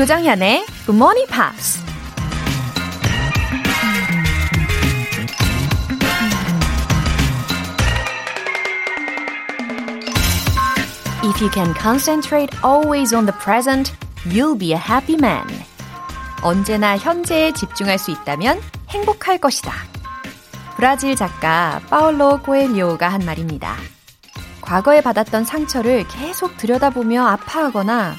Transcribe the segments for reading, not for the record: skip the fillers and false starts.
조정현의 Good Morning Pops. If you can concentrate always on the present, you'll be a happy man. 언제나 현재에 집중할 수 있다면 행복할 것이다. 브라질 작가 파울로 코엘료가 한 말입니다. 과거에 받았던 상처를 계속 들여다보며 아파하거나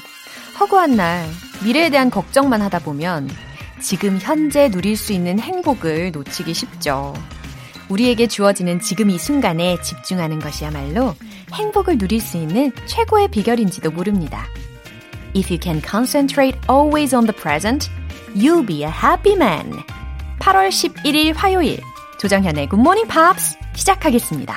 허구한 날 미래에 대한 걱정만 하다 보면 지금 현재 누릴 수 있는 행복을 놓치기 쉽죠. 우리에게 주어지는 지금 이 순간에 집중하는 것이야말로 행복을 누릴 수 있는 최고의 비결인지도 모릅니다. If you can concentrate always on the present, you'll be a happy man. 8월 11일 화요일 조정현의 Good Morning Pops 시작하겠습니다.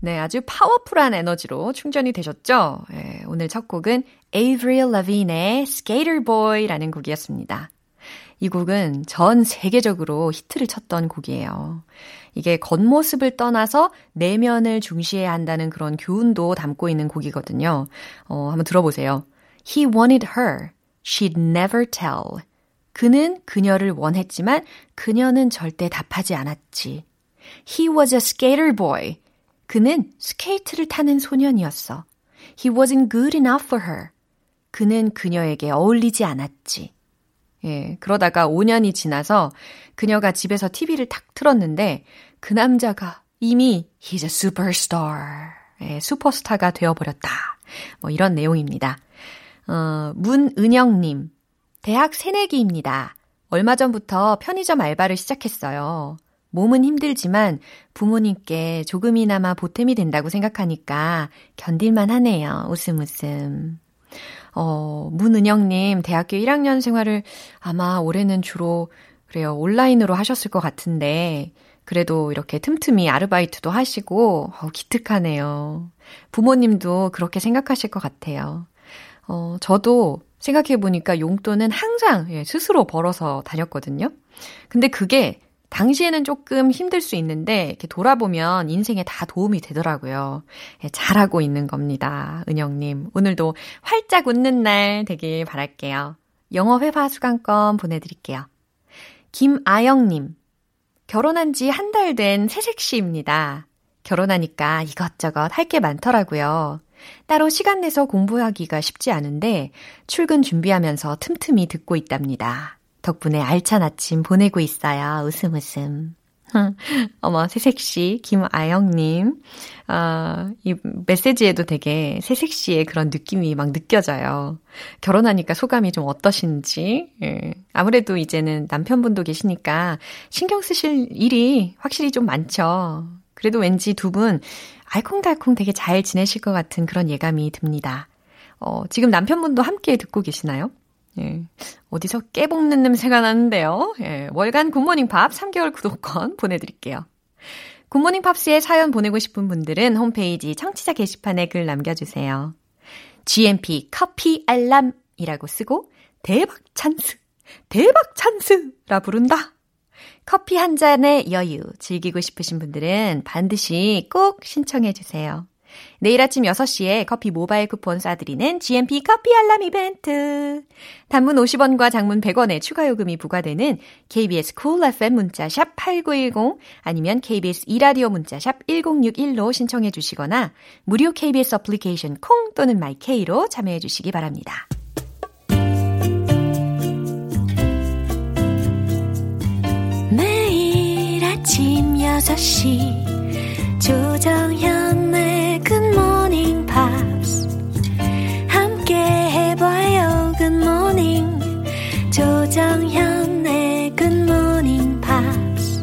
네, 아주 파워풀한 에너지로 충전이 되셨죠? 네, 오늘 첫 곡은 Avril Lavigne의 Skater Boy라는 곡이었습니다. 이 곡은 전 세계적으로 히트를 쳤던 곡이에요. 이게 겉모습을 떠나서 내면을 중시해야 한다는 그런 교훈도 담고 있는 곡이거든요. 한번 들어보세요. He wanted her, she'd never tell. 그는 그녀를 원했지만 그녀는 절대 답하지 않았지. He was a skater boy. 그는 스케이트를 타는 소년이었어. He wasn't good enough for her. 그는 그녀에게 어울리지 않았지. 예, 그러다가 5년이 지나서 그녀가 집에서 TV를 탁 틀었는데 그 남자가 이미 He's a superstar. 예, 슈퍼스타가 되어버렸다. 뭐 이런 내용입니다. 문은영 님. 대학 새내기입니다. 얼마 전부터 편의점 알바를 시작했어요. 몸은 힘들지만 부모님께 조금이나마 보탬이 된다고 생각하니까 견딜만 하네요. 웃음 웃음. 문은영님, 대학교 1학년 생활을 아마 올해는 주로 그래요. 온라인으로 하셨을 것 같은데 그래도 이렇게 틈틈이 아르바이트도 하시고 기특하네요. 부모님도 그렇게 생각하실 것 같아요. 저도 생각해보니까 용돈은 항상 스스로 벌어서 다녔거든요. 근데 그게 당시에는 조금 힘들 수 있는데 이렇게 돌아보면 인생에 다 도움이 되더라고요. 예, 잘하고 있는 겁니다. 은영님, 오늘도 활짝 웃는 날 되길 바랄게요. 영어 회화 수강권 보내드릴게요. 김아영님, 결혼한 지 한 달 된 새색시입니다. 결혼하니까 이것저것 할 게 많더라고요. 따로 시간 내서 공부하기가 쉽지 않은데 출근 준비하면서 틈틈이 듣고 있답니다. 덕분에 알찬 아침 보내고 있어요. 웃음 웃음. 어머, 새색시 김아영님. 이 메시지에도 되게 새색시의 그런 느낌이 막 느껴져요. 결혼하니까 소감이 좀 어떠신지. 예. 아무래도 이제는 남편분도 계시니까 신경 쓰실 일이 확실히 좀 많죠. 그래도 왠지 두 분 알콩달콩 되게 잘 지내실 것 같은 그런 예감이 듭니다. 지금 남편분도 함께 듣고 계시나요? 예, 어디서 깨볶는 냄새가 나는데요. 예, 월간 굿모닝 팝 3개월 구독권 보내드릴게요. 굿모닝 팝스에 사연 보내고 싶은 분들은 홈페이지 청취자 게시판에 글 남겨주세요. GMP 커피 알람이라고 쓰고 대박 찬스, 대박 찬스라 부른다. 커피 한 잔의 여유 즐기고 싶으신 분들은 반드시 꼭 신청해 주세요. 내일 아침 6시에 커피 모바일 쿠폰 쏴드리는 GMP 커피 알람 이벤트. 단문 50원과 장문 100원의 추가 요금이 부과되는 KBS Cool FM 문자샵 8910 아니면 KBS 이라디오 문자샵 1061로 신청해 주시거나 무료 KBS 어플리케이션 콩 또는 마이케이로 참여해 주시기 바랍니다. 5시 조정현의 굿모닝 팝스 함께 해봐요. 굿모닝 조정현의 굿모닝 팝스.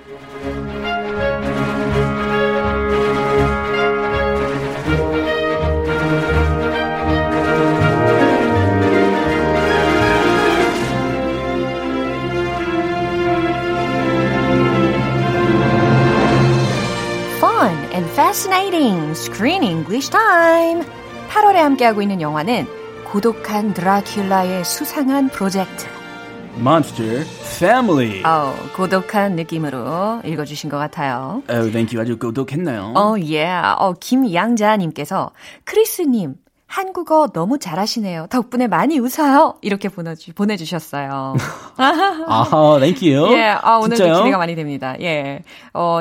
Fun and fascinating screen English time. 8월에 함께하고 있는 영화는 고독한 드라큘라의 수상한 프로젝트. Monster Family. 고독한 느낌으로 읽어주신 것 같아요. Oh, thank you. 아주 고독했나요? Yeah. 김양자님께서 크리스님 한국어 너무 잘하시네요. 덕분에 많이 웃어요. 이렇게 보내주셨어요. 아, thank you. 예, 오늘도 기대가 많이 됩니다. 예,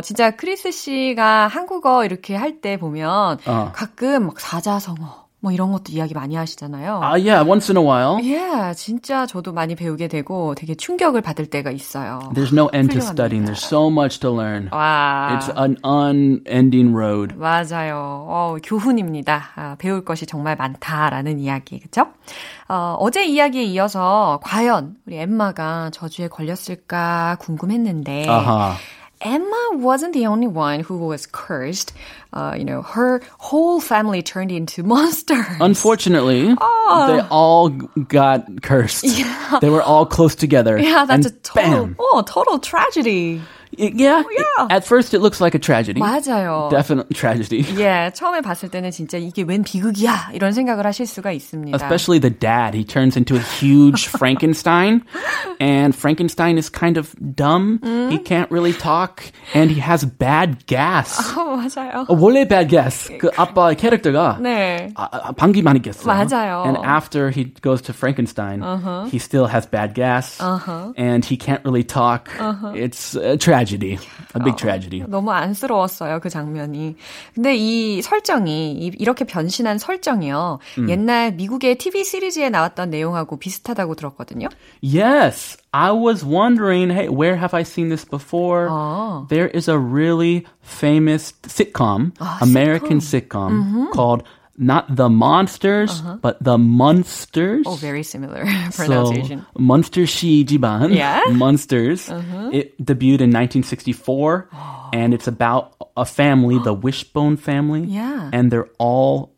진짜 크리스 씨가 한국어 이렇게 할 때 보면 가끔 막 사자성어. 이런 것도 이야기 많이 하시잖아요. Yeah, once in a while. Yeah, 진짜 저도 많이 배우게 되고 되게 충격을 받을 때가 있어요. There's no end to studying. There's so much to learn. 와. It's an unending road. 맞아요. 교훈입니다. 배울 것이 정말 많다라는 이야기, 그렇죠? 어제 이야기에 이어서 과연 우리 엠마가 저주에 걸렸을까 궁금했는데 아하. Emma wasn't the only one who was cursed. Her whole family turned into monsters. Unfortunately, they all got cursed. Yeah. They were all close together. Yeah, that's a total tragedy. Yeah. At first, it looks like a tragedy. 맞아요. Definite tragedy. Yeah, 처음에 봤을 때는 진짜 이게 웬 비극이야 이런 생각을 하실 수가 있습니다. Especially the dad. He turns into a huge Frankenstein, and Frankenstein is kind of dumb. He can't really talk, and he has bad gas. 맞아요. 원래 bad gas. 그 아빠 캐릭터가 네. 방귀 많이 꼈어요. 맞아요. And after he goes to Frankenstein, he still has bad gas, and he can't really talk. It's a tragedy. A big tragedy. 너무 안쓰러웠어요, 그 장면이. 근데 이 설정이, 이렇게 변신한 설정이요. 옛날 미국의 TV 시리즈에 나왔던 내용하고 비슷하다고 들었거든요. Yes, I was wondering, hey, where have I seen this before? There is a really famous sitcom, American sitcom, called Not The Monsters, but The Munsters. Oh, very similar pronunciation. So, Munster시 집안, yeah? Munsters. It debuted in 1964, and it's about a family, the Wishbone family, yeah. and they're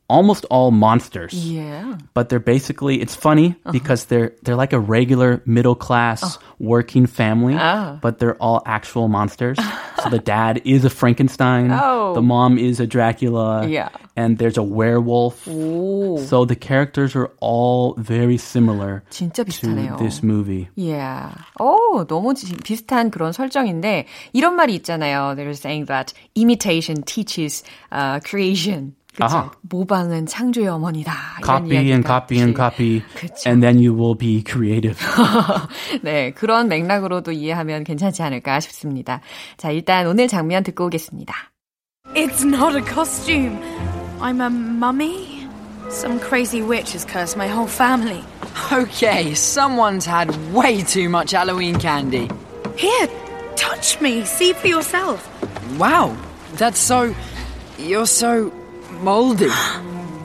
almost all monsters. Yeah. But they're basically, it's funny because they're like a regular middle-class working family, but they're all actual monsters. So the dad is a Frankenstein, the mom is a Dracula, yeah. and there's a werewolf. Ooh. So the characters are all very similar 진짜 비슷하네요. To this movie. Yeah. 너무 비슷한 그런 설정인데 이런 말이 있잖아요. They're saying that imitation teaches creation. 그렇죠. 모방은 창조의 어머니다. Copy and copy and copy, 그쵸. and then you will be creative. 네, 그런 맥락으로도 이해하면 괜찮지 않을까 싶습니다. 자, 일단 오늘 장면 듣고 오겠습니다. It's not a costume. I'm a mummy. Some crazy witch has cursed my whole family. Okay, someone's had way too much Halloween candy. Here, touch me. See for yourself. Wow, that's so... You're so... moldy.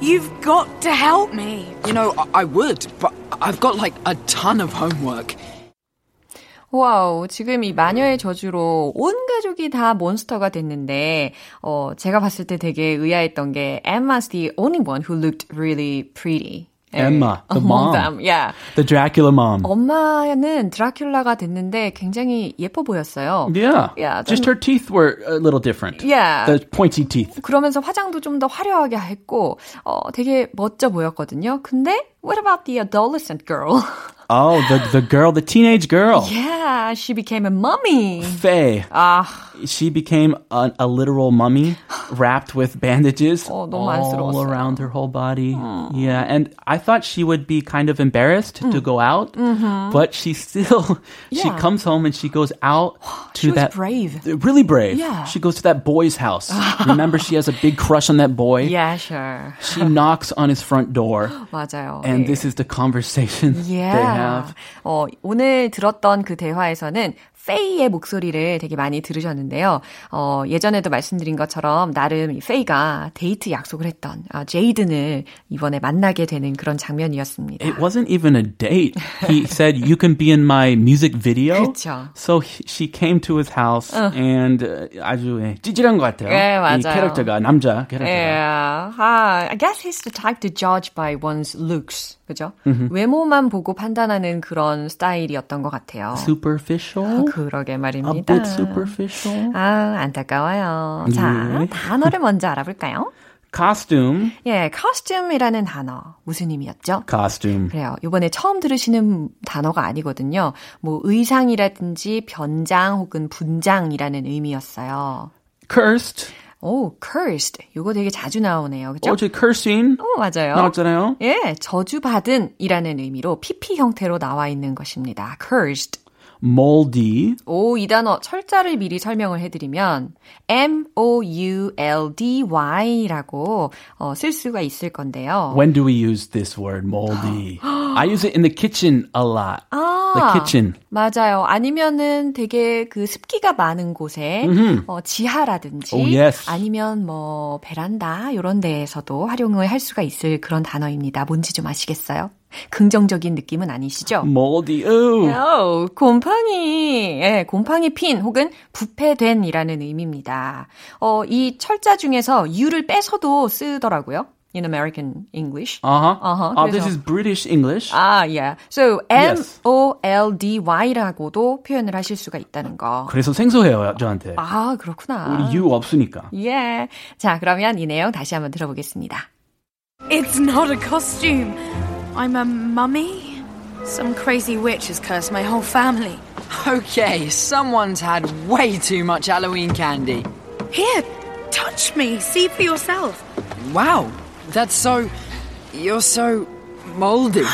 You've got to help me. You know, I would, but I've got like a ton of homework. 와우, 지금 이 마녀의 저주로 온 가족이 다 몬스터가 됐는데 제가 봤을 때 되게 의아했던 게 Emma's the only one who looked really pretty. Emma, the mom. Them, yeah. The Dracula mom. 엄마는 드라큘라가 됐는데 굉장히 예뻐 보였어요. Yeah. Just her teeth were a little different. Yeah. The pointy teeth. 그러면서 화장도 좀 더 화려하게 했고 되게 멋져 보였거든요. 근데 What about the adolescent girl? Oh, the girl, the teenage girl. Yeah, she became a mummy. Faye. She became a literal mummy wrapped with bandages all around her whole body. Yeah, and I thought she would be kind of embarrassed to go out, but she still, she comes home and she goes out to she that... She was brave. Really brave. Yeah. She goes to that boy's house. Remember, she has a big crush on that boy. Yeah, sure. She knocks on his front door. 맞아요. And this is the conversation they have. 오늘 들었던 그 대화에서는 페이의 목소리를 되게 많이 들으셨는데요. 예전에도 말씀드린 것처럼 나름 페이가 데이트 약속을 했던 제이든을 이번에 만나게 되는 그런 장면이었습니다. It wasn't even a date. He said, you can be in my music video. 그렇죠. So she came to his house and 아주 찌질한 것 같아요. 네, 맞아요. 이 캐릭터가, 남자 캐릭터가. Yeah. I guess he's the type to judge by one's looks. 그죠? 외모만 보고 판단하는 그런 스타일이었던 것 같아요. Superficial? 그러게 말입니다. A bit superficial? 아, 안타까워요. 예. 자, 단어를 먼저 알아볼까요? Costume. 예, costume이라는 단어. 무슨 의미였죠? Costume. 그래요. 이번에 처음 들으시는 단어가 아니거든요. 뭐 의상이라든지 변장 혹은 분장이라는 의미였어요. Cursed. 오, cursed. 이거 되게 자주 나오네요. 그렇죠? 어제 cursing 맞아요. 나왔잖아요. 예, 저주받은이라는 의미로 PP 형태로 나와 있는 것입니다. Cursed. Moldy. 오, 이 단어 철자를 미리 설명을 해드리면 M-O-U-L-D-Y라고 쓸 수가 있을 건데요. When do we use this word, moldy? I use it in the kitchen a lot. The kitchen. 맞아요. 아니면은 되게 그 습기가 많은 곳에 지하라든지 아니면 뭐 베란다 이런 데에서도 활용을 할 수가 있을 그런 단어입니다. 뭔지 좀 아시겠어요? 긍정적인 느낌은 아니시죠? Moldy. Oh, 곰팡이. 예, 곰팡이 핀 혹은 부패된이라는 의미입니다. 이 철자 중에서 U를 빼서도 쓰더라고요. In American English. This is British English. Yeah. So M-O-L-D-Y라고도 표현을 하실 수가 있다는 거. 그래서 생소해요, 저한테. 아, 그렇구나. 우리 U 없으니까. 예. 자, 그러면 이 내용 다시 한번 들어보겠습니다. It's not a costume. I'm a mummy? Some crazy witch has cursed my whole family. Okay, someone's had way too much Halloween candy. Here, touch me. See for yourself. Wow, that's so... You're so... moldy.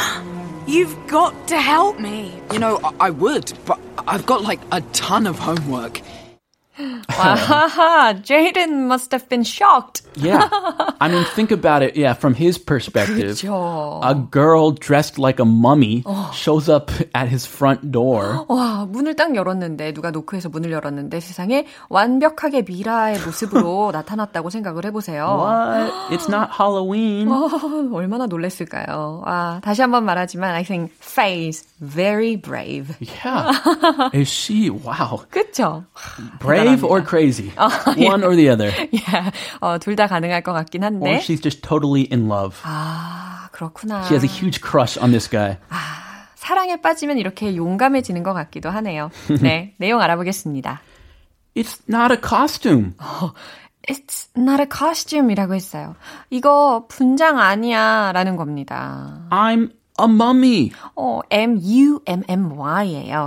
You've got to help me. You know, I would, but I've got like a ton of homework. Wow, Jaden must have been shocked. Yeah, I mean, think about it. Yeah, from his perspective, a girl dressed like a mummy shows up at his front door. 와, 문을 딱 열었는데 누가 노크해서 문을 열었는데 세상에 완벽하게 미라의 모습으로 나타났다고 생각을 해보세요. What? It's not Halloween. 얼마나 놀랬을까요? 아, 다시 한번 말하지만 I think Faye is very brave. Yeah, is she? Wow. 그렇죠. Brave or crazy, one or the other. Yeah, 둘 다 가능할 것 같긴 한데. Or she's just totally in love. 아, 그렇구나. She has a huge crush on this guy. 아, 사랑에 빠지면 이렇게 용감해지는 것 같기도 하네요. 네, 내용 알아보겠습니다. It's not a costume. It's not a costume이라고 했어요. 이거 분장 아니야 라는 겁니다. I'm a mummy. M-U-M-M-Y예요.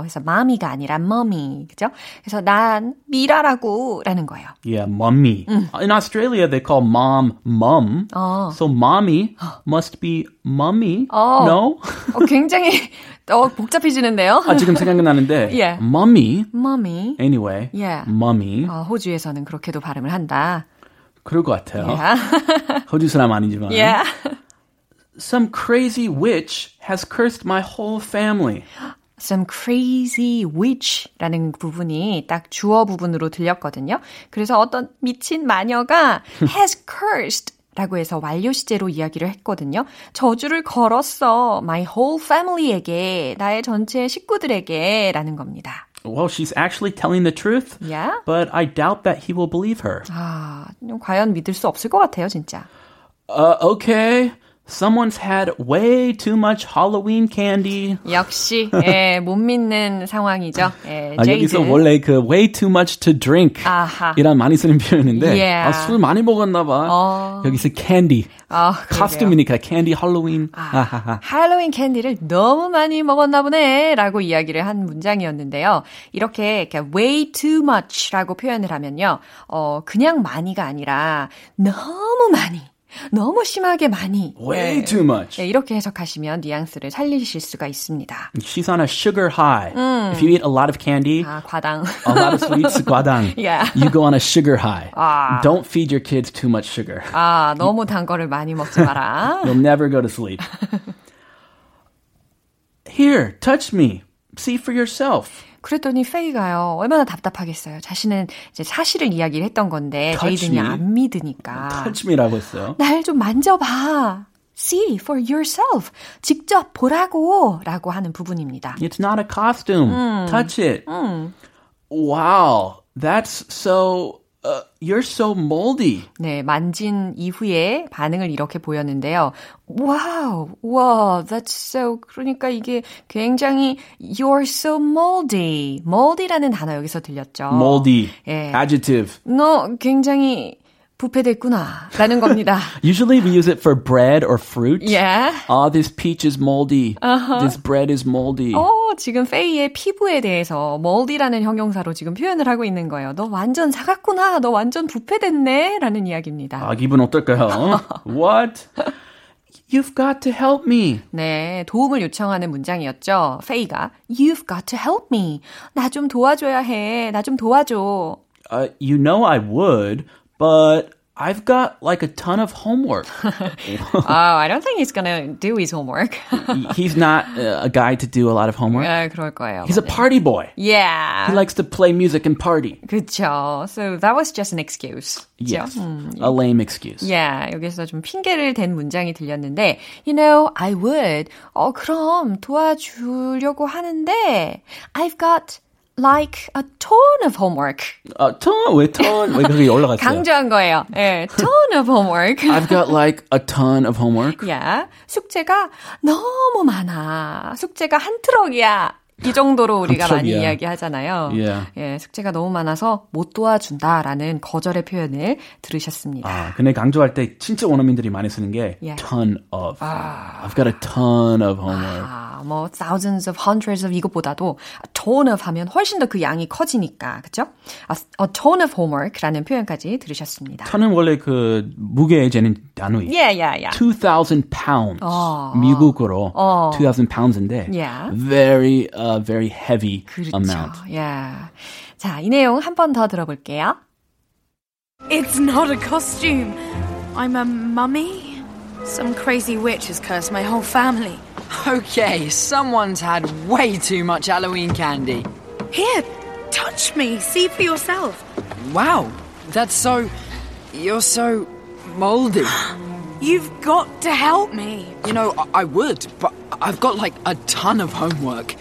그래서 mummy가 아니라 mummy, 그죠? 그래서 난 미라라고라는 거예요. Yeah, mummy. In Australia, they call mom mum. So mommy must be mummy. No? 굉장히 복잡해지는데요. 아, 지금 생각나는데. Yeah. Mummy. Mummy. Anyway. Yeah. Mummy. 호주에서는 그렇게도 발음을 한다. 그럴 것 같아요. Yeah. 호주 사람 아니지만. Yeah. Some crazy witch has cursed my whole family. Some crazy witch라는 부분이 딱 주어 부분으로 들렸거든요. 그래서 어떤 미친 마녀가 has cursed 라고 해서 완료 시제로 이야기를 했거든요. 저주를 걸었어. My whole family에게, 나의 전체 식구들에게 라는 겁니다. Well, she's actually telling the truth, yeah? But I doubt that he will believe her. 아, 과연 믿을 수 없을 것 같아요, 진짜. Okay. Someone's had way too much Halloween candy. 역시 예, 못 믿는 상황이죠. 예, 아, 여기서 원래 그 way too much to drink 이란 많이 쓰는 표현인데 yeah. 아, 술 많이 먹었나 봐. 어. 여기서 candy. 카스텀이니까 candy 할로윈. 할로윈 캔디를 너무 많이 먹었나 보네 라고 이야기를 한 문장이었는데요. 이렇게 way too much 라고 표현을 하면요. 그냥 많이가 아니라 너무 많이. 너무 심하게 많이 Way too much 네, 이렇게 해석하시면 뉘앙스를 살리실 수가 있습니다 She's on a sugar high If you eat a lot of candy 과당 A lot of sweets, 과당 yeah. You go on a sugar high Don't feed your kids too much sugar 너무 단 거를 많이 먹지 마라 You'll never go to sleep Here, touch me See for yourself 그랬더니 페이가요. 얼마나 답답하겠어요. 자신은 이제 사실을 이야기를 했던 건데 제이든이 안 믿으니까. Touch me라고 했어요. 날 좀 만져봐. See for yourself. 직접 보라고 라고 하는 부분입니다. It's not a costume. Touch it. Wow. That's so... you're so moldy. 네, 만진 이후에 반응을 이렇게 보였는데요. Wow, that's so. 그러니까 이게 굉장히 you're so moldy. moldy라는 단어 여기서 들렸죠. moldy. 예. adjective. 너 굉장히 부패됐구나 라는 겁니다. Usually we use it for bread or fruit. Yeah. This peach is moldy. Uh-huh. This bread is moldy. 지금 페이의 피부에 대해서 moldy라는 형용사로 지금 표현을 하고 있는 거예요. 너 완전 사갔구나. 너 완전 부패됐네. 라는 이야기입니다. 아, 기분 어떨까요? What? You've got to help me. 네, 도움을 요청하는 문장이었죠. 페이가 You've got to help me. 나 좀 도와줘야 해. 나 좀 도와줘. You know I would. But I've got like a ton of homework. I don't think he's gonna do his homework. He's not a guy to do a lot of homework. 그럴 거예요. He's a party boy. Yeah. He likes to play music and party. 그렇죠. So that was just an excuse. Yes, a lame excuse. Yeah, 여기서 좀 핑계를 댄 문장이 들렸는데, You know, I would. 그럼 도와주려고 하는데, I've got... Like a ton of homework. 왜 그게 올라갔어요? 강조한 거예요. 네, ton of homework. I've got like a ton of homework. Yeah. 숙제가 너무 많아. 숙제가 한 트럭이야. 이 정도로 우리가 많이 이야기하잖아요. Yeah. 예, 숙제가 너무 많아서 못 도와준다라는 거절의 표현을 들으셨습니다. 아, 근데 강조할 때 진짜 원어민들이 많이 쓰는 게 yeah. ton of. I've got a ton of homework. 뭐 thousands of, hundreds of 이것보다도 ton of 하면 훨씬 더 그 양이 커지니까, 그렇죠? A ton of homework라는 표현까지 들으셨습니다. ton은 원래 그 무게에 재는 단위. Yeah. 2,000 pounds. 미국으로 2,000 pounds인데 yeah. very very heavy 그렇죠. amount. Yeah. 자, 이 내용 한 번 더 들어볼게요. It's not a costume. I'm a mummy. Some crazy witch has cursed my whole family. Okay, someone's had way too much Halloween candy. Here, touch me. See for yourself. Wow, that's so... You're so moldy. You've got to help me. You know, I would, but I've got like a ton of homework.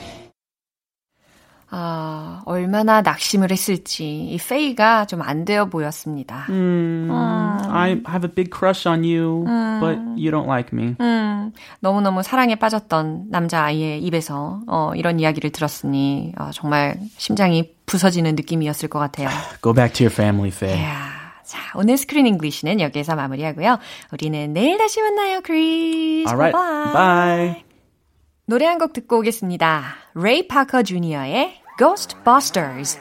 얼마나 낙심을 했을지 이 페이가 좀 안 되어 보였습니다. I have a big crush on you, but you don't like me. 너무너무 사랑에 빠졌던 남자아이의 입에서 이런 이야기를 들었으니 정말 심장이 부서지는 느낌이었을 것 같아요. Go back to your family, Faye. Yeah. 자, 오늘 스크린 잉글리시는 여기에서 마무리하고요. 우리는 내일 다시 만나요, 크리스. Alright, bye. 노래 한 곡 듣고 오겠습니다. 레이 파커 주니어의 Ghostbusters.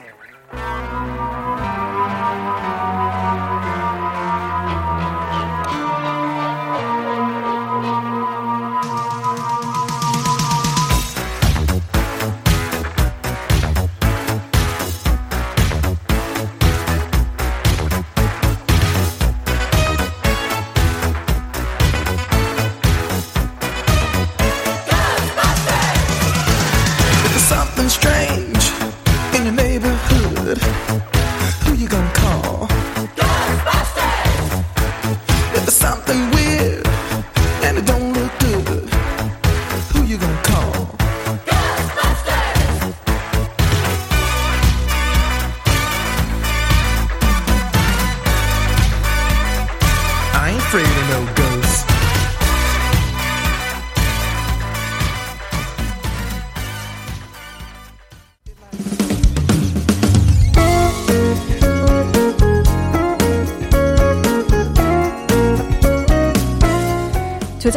Strange in your neighborhood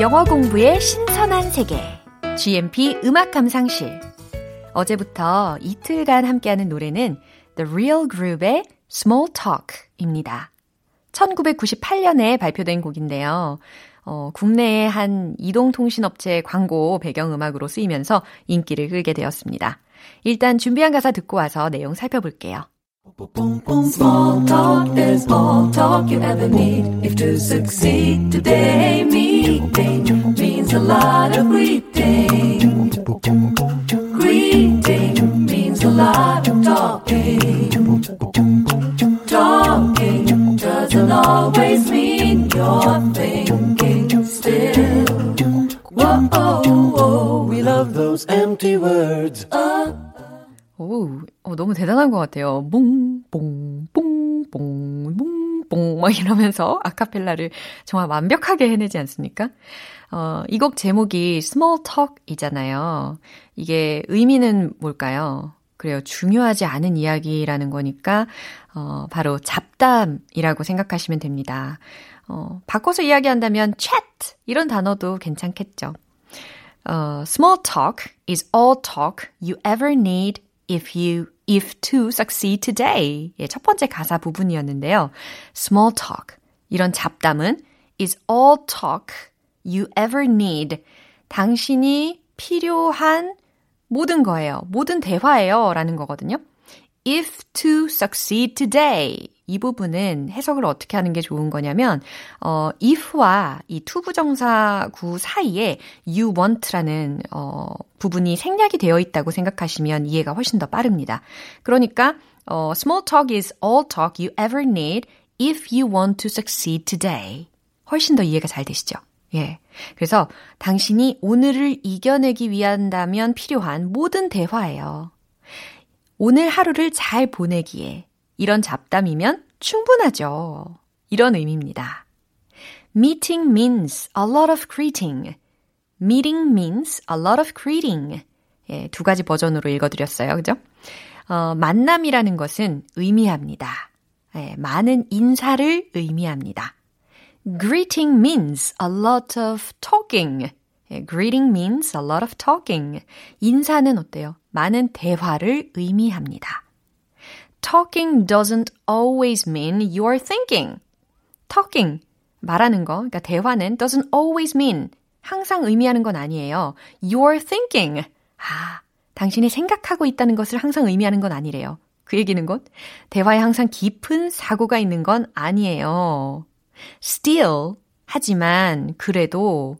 영어 공부의 신선한 세계 GMP 음악 감상실. 어제부터 이틀간 함께하는 노래는 The Real Group의 Small Talk입니다. 1998년에 발표된 곡인데요. 국내의 한 이동통신업체 광고 배경음악으로 쓰이면서 인기를 끌게 되었습니다. 일단 준비한 가사 듣고 와서 내용 살펴볼게요. Small talk is all talk you ever need. If to succeed today, meeting means a lot of greeting. Greeting means a lot of talking. Talking doesn't always mean your thinking still. Whoa, oh, oh, we love those empty words. 오, 너무 대단한 것 같아요. 뽕뽕뽕뽕뽕뽕 막 이러면서 아카펠라를 정말 완벽하게 해내지 않습니까? 이 곡 제목이 Small Talk이잖아요. 이게 의미는 뭘까요? 그래요. 중요하지 않은 이야기라는 거니까 바로 잡담이라고 생각하시면 됩니다. 바꿔서 이야기한다면 chat 이런 단어도 괜찮겠죠. Small talk is all talk you ever need. If to succeed today. 예, 첫 번째 가사 부분이었는데요. Small talk, 이런 잡담은 is all talk you ever need. 당신이 필요한 모든 거예요. 모든 대화예요. 라는 거거든요. If to succeed today. 이 부분은 해석을 어떻게 하는 게 좋은 거냐면 if와 이 투부정사구 사이에 you want라는 부분이 생략이 되어 있다고 생각하시면 이해가 훨씬 더 빠릅니다. 그러니까 small talk is all talk you ever need if you want to succeed today. 훨씬 더 이해가 잘 되시죠? 예. 그래서 당신이 오늘을 이겨내기 위한다면 필요한 모든 대화예요. 오늘 하루를 잘 보내기에 이런 잡담이면 충분하죠. 이런 의미입니다. Meeting means a lot of greeting. Meeting means a lot of greeting. 예, 두 가지 버전으로 읽어드렸어요. 그죠? 만남이라는 것은 의미합니다. 예, 많은 인사를 의미합니다. Greeting means a lot of talking. 예, greeting means a lot of talking. 인사는 어때요? 많은 대화를 의미합니다. Talking doesn't always mean you're thinking. Talking, 말하는 거, 그러니까 대화는 doesn't always mean, 항상 의미하는 건 아니에요. You're thinking, 당신이 생각하고 있다는 것을 항상 의미하는 건 아니래요. 그 얘기는 곧 대화에 항상 깊은 사고가 있는 건 아니에요. Still, 하지만 그래도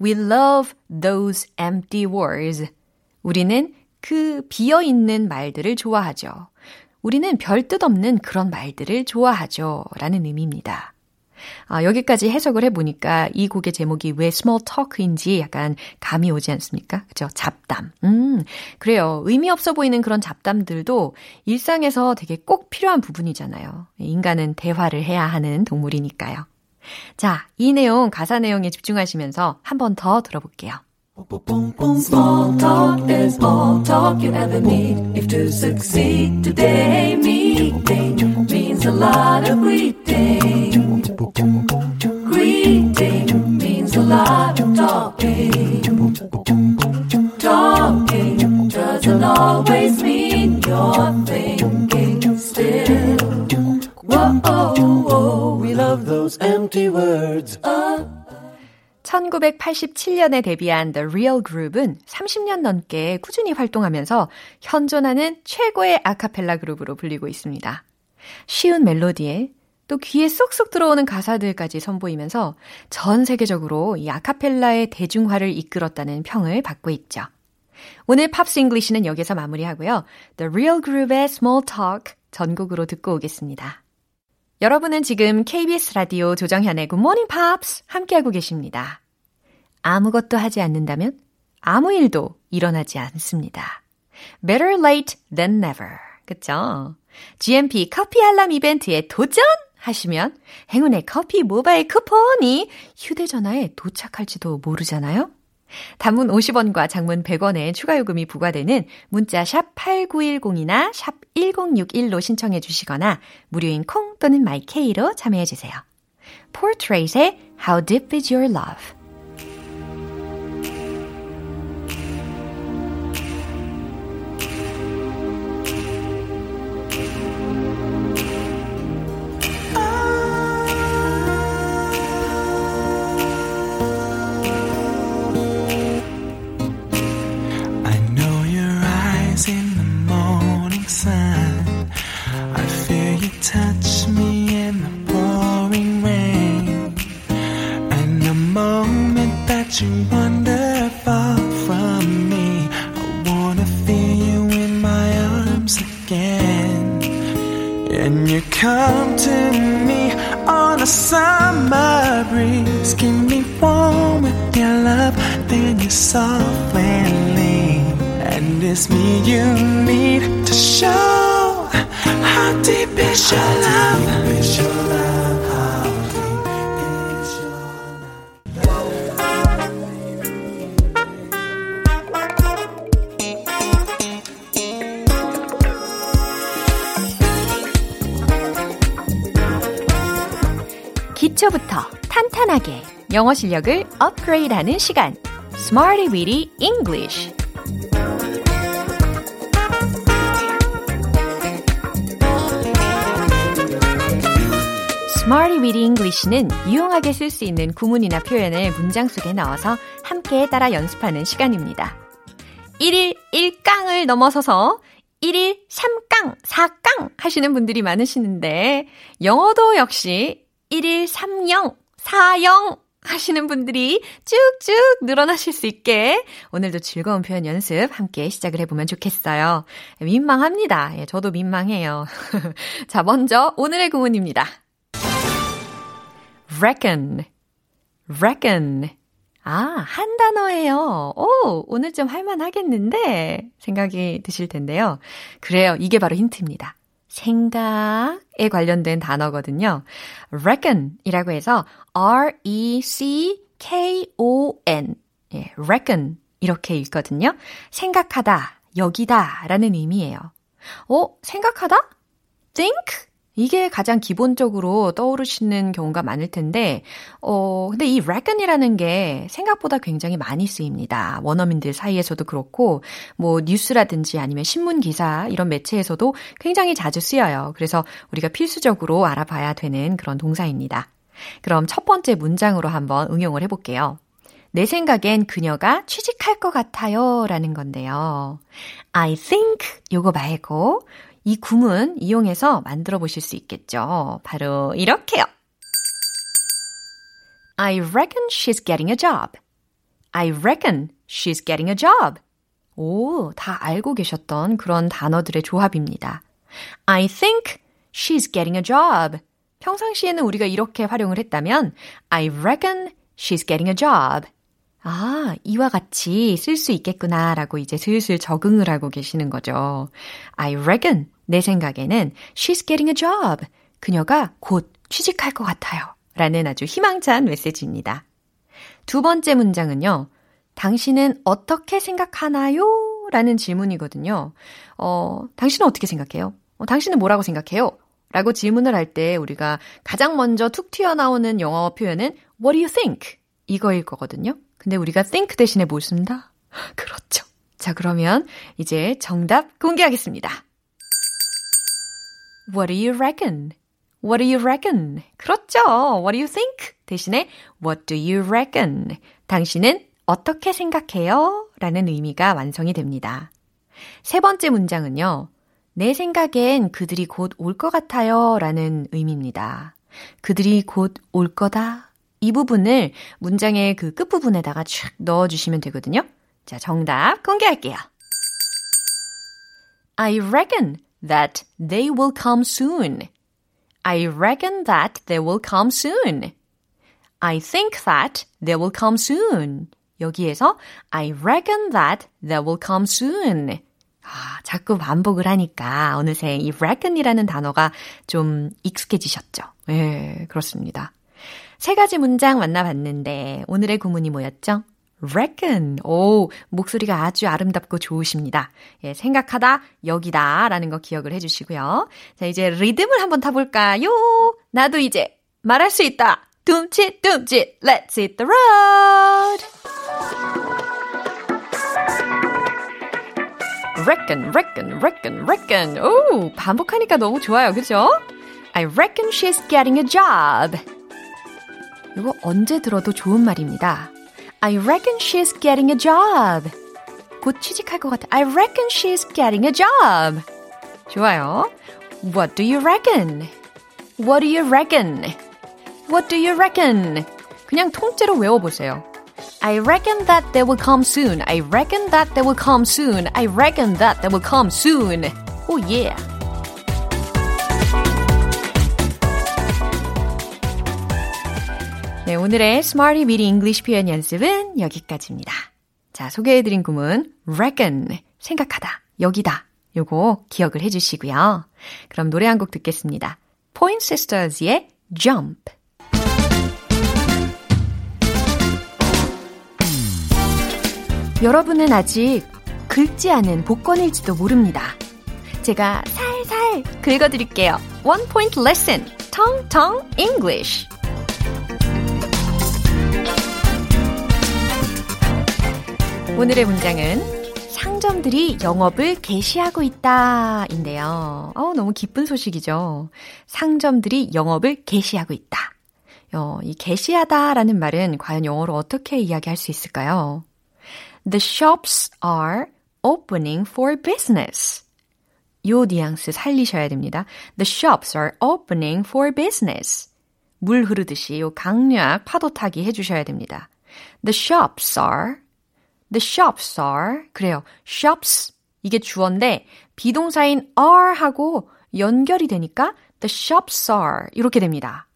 we love those empty words. 우리는 그 비어있는 말들을 좋아하죠. 우리는 별뜻 없는 그런 말들을 좋아하죠. 라는 의미입니다. 여기까지 해석을 해보니까 이 곡의 제목이 왜 Small Talk인지 약간 감이 오지 않습니까? 그죠? 잡담. 그래요. 의미 없어 보이는 그런 잡담들도 일상에서 되게 꼭 필요한 부분이잖아요. 인간은 대화를 해야 하는 동물이니까요. 자, 이 내용, 가사 내용에 집중하시면서 한 번 더 들어볼게요. Small talk is all talk you ever need. If to succeed today, meeting means a lot of greeting. Greeting means a lot of talking. Talking doesn't always mean you're thinking still. Whoa, oh, oh, we love those empty words. 1987년에 데뷔한 The Real Group은 30년 넘게 꾸준히 활동하면서 현존하는 최고의 아카펠라 그룹으로 불리고 있습니다. 쉬운 멜로디에 또 귀에 쏙쏙 들어오는 가사들까지 선보이면서 전 세계적으로 이 아카펠라의 대중화를 이끌었다는 평을 받고 있죠. 오늘 팝스 잉글리시는 여기서 마무리하고요. The Real Group의 Small Talk 전곡으로 듣고 오겠습니다. 여러분은 지금 KBS 라디오 조정현의 Good Morning Pops 함께하고 계십니다. 아무것도 하지 않는다면 아무 일도 일어나지 않습니다. Better late than never. 그쵸? GMP 커피 알람 이벤트에 도전하시면 행운의 커피 모바일 쿠폰이 휴대전화에 도착할지도 모르잖아요? 단문 50원과 장문 100원의 추가 요금이 부과되는 문자 샵 8910이나 샵 1061로 신청해 주시거나 무료인 콩 또는 마이케이로 참여해 주세요. Portrait의 How Deep is Your Love. 기초부터 탄탄하게 영어 실력을 업그레이드하는 시간 Smarty Weedy English Smarty Weedy English는 유용하게 쓸 수 있는 구문이나 표현을 문장 속에 넣어서 함께 따라 연습하는 시간입니다. 1일 1강을 넘어서서 1일 3강, 4강 하시는 분들이 많으시는데 영어도 역시 1일 30, 40 하시는 분들이 쭉쭉 늘어나실 수 있게 오늘도 즐거운 표현 연습 함께 시작을 해보면 좋겠어요. 민망합니다. 예, 저도 민망해요. 자, 먼저 오늘의 구문입니다. reckon, reckon. 아, 한 단어예요. 오, 오늘 좀 할만하겠는데 생각이 드실 텐데요. 그래요. 이게 바로 힌트입니다. 생각에 관련된 단어거든요. reckon이라고 해서 R-E-C-K-O-N 예, reckon 이렇게 읽거든요. 생각하다, 여기다 라는 의미예요. 생각하다? think? 이게 가장 기본적으로 떠오르시는 경우가 많을 텐데 근데 이 reckon이라는 게 생각보다 굉장히 많이 쓰입니다. 원어민들 사이에서도 그렇고 뭐 뉴스라든지 아니면 신문 기사 이런 매체에서도 굉장히 자주 쓰여요. 그래서 우리가 필수적으로 알아봐야 되는 그런 동사입니다. 그럼 첫 번째 문장으로 한번 응용을 해볼게요. 내 생각엔 그녀가 취직할 것 같아요 라는 건데요. I think 요거 말고 이 구문 이용해서 만들어 보실 수 있겠죠. 바로 이렇게요. I reckon she's getting a job. I reckon she's getting a job. 오, 다 알고 계셨던 그런 단어들의 조합입니다. I think she's getting a job. 평상시에는 우리가 이렇게 활용을 했다면 I reckon she's getting a job. 아, 이와 같이 쓸 수 있겠구나라고 이제 슬슬 적응을 하고 계시는 거죠. I reckon, 내 생각에는 she's getting a job. 그녀가 곧 취직할 것 같아요. 라는 아주 희망찬 메시지입니다. 두 번째 문장은요. 당신은 어떻게 생각하나요? 라는 질문이거든요. 당신은 어떻게 생각해요? 당신은 뭐라고 생각해요? 라고 질문을 할 때 우리가 가장 먼저 툭 튀어나오는 영어 표현은 What do you think? 이거일 거거든요. 근데 우리가 think 대신에 뭘 쓴다? 그렇죠. 자, 그러면 이제 정답 공개하겠습니다. What do you reckon? What do you reckon? 그렇죠. What do you think? 대신에 What do you reckon? 당신은 어떻게 생각해요? 라는 의미가 완성이 됩니다. 세 번째 문장은요. 내 생각엔 그들이 곧 올 것 같아요. 라는 의미입니다. 그들이 곧 올 거다. 이 부분을 문장의 그 끝부분에다가 촥 넣어주시면 되거든요. 자, 정답 공개할게요. I reckon that they will come soon. I reckon that they will come soon. I think that they will come soon. 여기에서 I reckon that they will come soon. 아, 자꾸 반복을 하니까 어느새 이 reckon이라는 단어가 좀 익숙해지셨죠. 예, 그렇습니다. 세 가지 문장 만나봤는데 오늘의 구문이 뭐였죠? reckon. 오, 목소리가 아주 아름답고 좋으십니다. 예, 생각하다, 여기다 라는 거 기억을 해주시고요. 자, 이제 리듬을 한번 타볼까요? 나도 이제 말할 수 있다. 둠칫 둠칫, let's hit the road. Reckon, reckon, reckon, reckon. 오, 반복하니까 너무 좋아요, 그죠? I reckon she's getting a job. 이거 언제 들어도 좋은 말입니다. I reckon she's getting a job. 곧 취직할 것 같아. I reckon she's getting a job. 좋아요. What do you reckon? What do you reckon? What do you reckon? 그냥 통째로 외워보세요. I reckon that they will come soon. I reckon that they will come soon. I reckon that they will come soon. Oh yeah. 네, 오늘의 Smarty Bitty English 표현 연습은 여기까지입니다. 자, 소개해드린 구문 reckon, 생각하다, 여기다, 요거 기억을 해주시고요. 그럼 노래 한 곡 듣겠습니다. Point Sisters의 Jump. 여러분은 아직 긁지 않은 복권일지도 모릅니다. 제가 살살 긁어드릴게요. One point lesson, Tong Tong English. 오늘의 문장은 상점들이 영업을 개시하고 있다인데요. 너무 기쁜 소식이죠. 상점들이 영업을 개시하고 있다. 이 개시하다라는 말은 과연 영어로 어떻게 이야기할 수 있을까요? The shops are opening for business. 요 뉘앙스 살리셔야 됩니다. The shops are opening for business. 물 흐르듯이 요 강약 파도 타기 해주셔야 됩니다. The shops are. 그래요. shops 이게 주어인데 비동사인 are 하고 연결이 되니까 the shops are 이렇게 됩니다.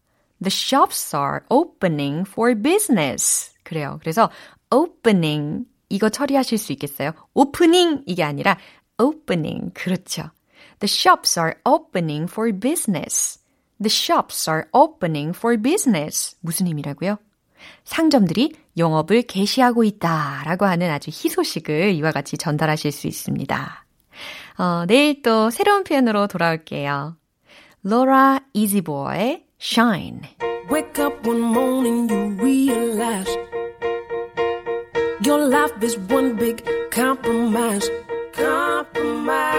The shops are opening for business. 그래요. 그래서 opening 이거 처리하실 수 있겠어요? 오프닝 이게 아니라 opening. 그렇죠. The shops are opening for business. The shops are opening for business. 무슨 힘이라고요? 상점들이 영업을 개시하고 있다라고 하는 아주 희소식을 이와 같이 전달하실 수 있습니다. 내일 또 새로운 표현으로 돌아올게요. Laura Easyboy의 Shine. Wake up one morning you realize Your life is one big compromise.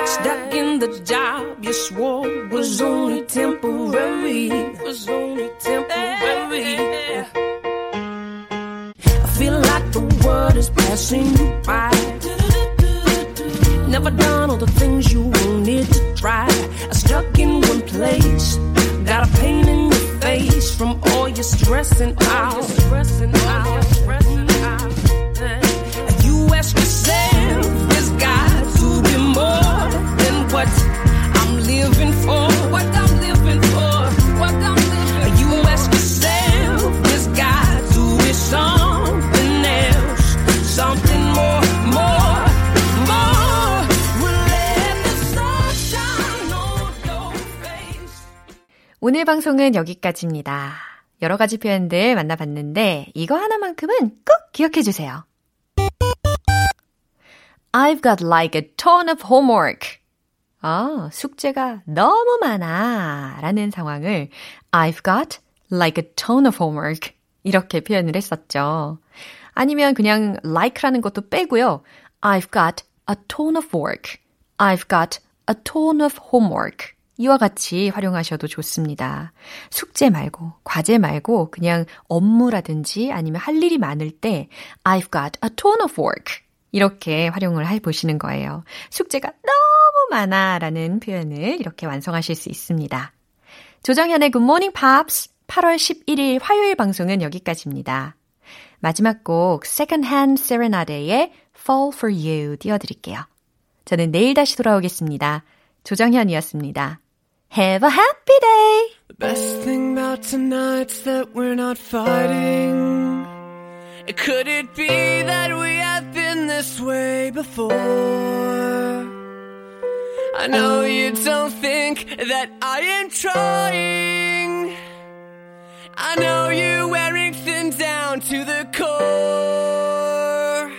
Stuck in the job you swore was only temporary. I feel like the world is passing you by. Never done all the things you wanted to try. I'm stuck in one place. Got a pain in your face from all your stress and out. Ask yourself, there's got to be more than what I'm living for. You ask yourself, there's got to be something else, something more. We'll let the sunshine on your face. 오늘 방송은 여기까지입니다. 여러 가지 표현들 만나봤는데 이거 하나만큼은 꼭 기억해 주세요. I've got like a ton of homework. 숙제가 너무 많아 라는 상황을 I've got like a ton of homework 이렇게 표현을 했었죠. 아니면 그냥 like라는 것도 빼고요. I've got a ton of work. I've got a ton of homework. 이와 같이 활용하셔도 좋습니다. 숙제 말고, 과제 말고 그냥 업무라든지 아니면 할 일이 많을 때 I've got a ton of work. 이렇게 활용을 해보시는 거예요. 숙제가 너무 많아 라는 표현을 이렇게 완성하실 수 있습니다. 조정현의 Good Morning Pops 8월 11일 화요일 방송은 여기까지입니다. 마지막 곡 Second Hand Serenade의 Fall for You 띄워드릴게요. 저는 내일 다시 돌아오겠습니다. 조정현이었습니다. Have a happy day! The best thing about tonight's that we're not fighting. Could it be that we have been this way before? I know you don't think that I am trying. I know you're wearing thin down to the core.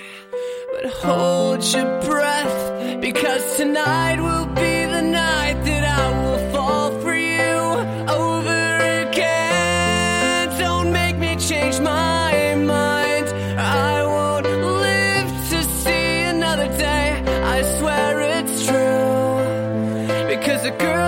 But hold your breath, because tonight will be the night that I will fall for you over again. Don't make me change my mind. I won't live to see another day. I swear it's true. Because a girl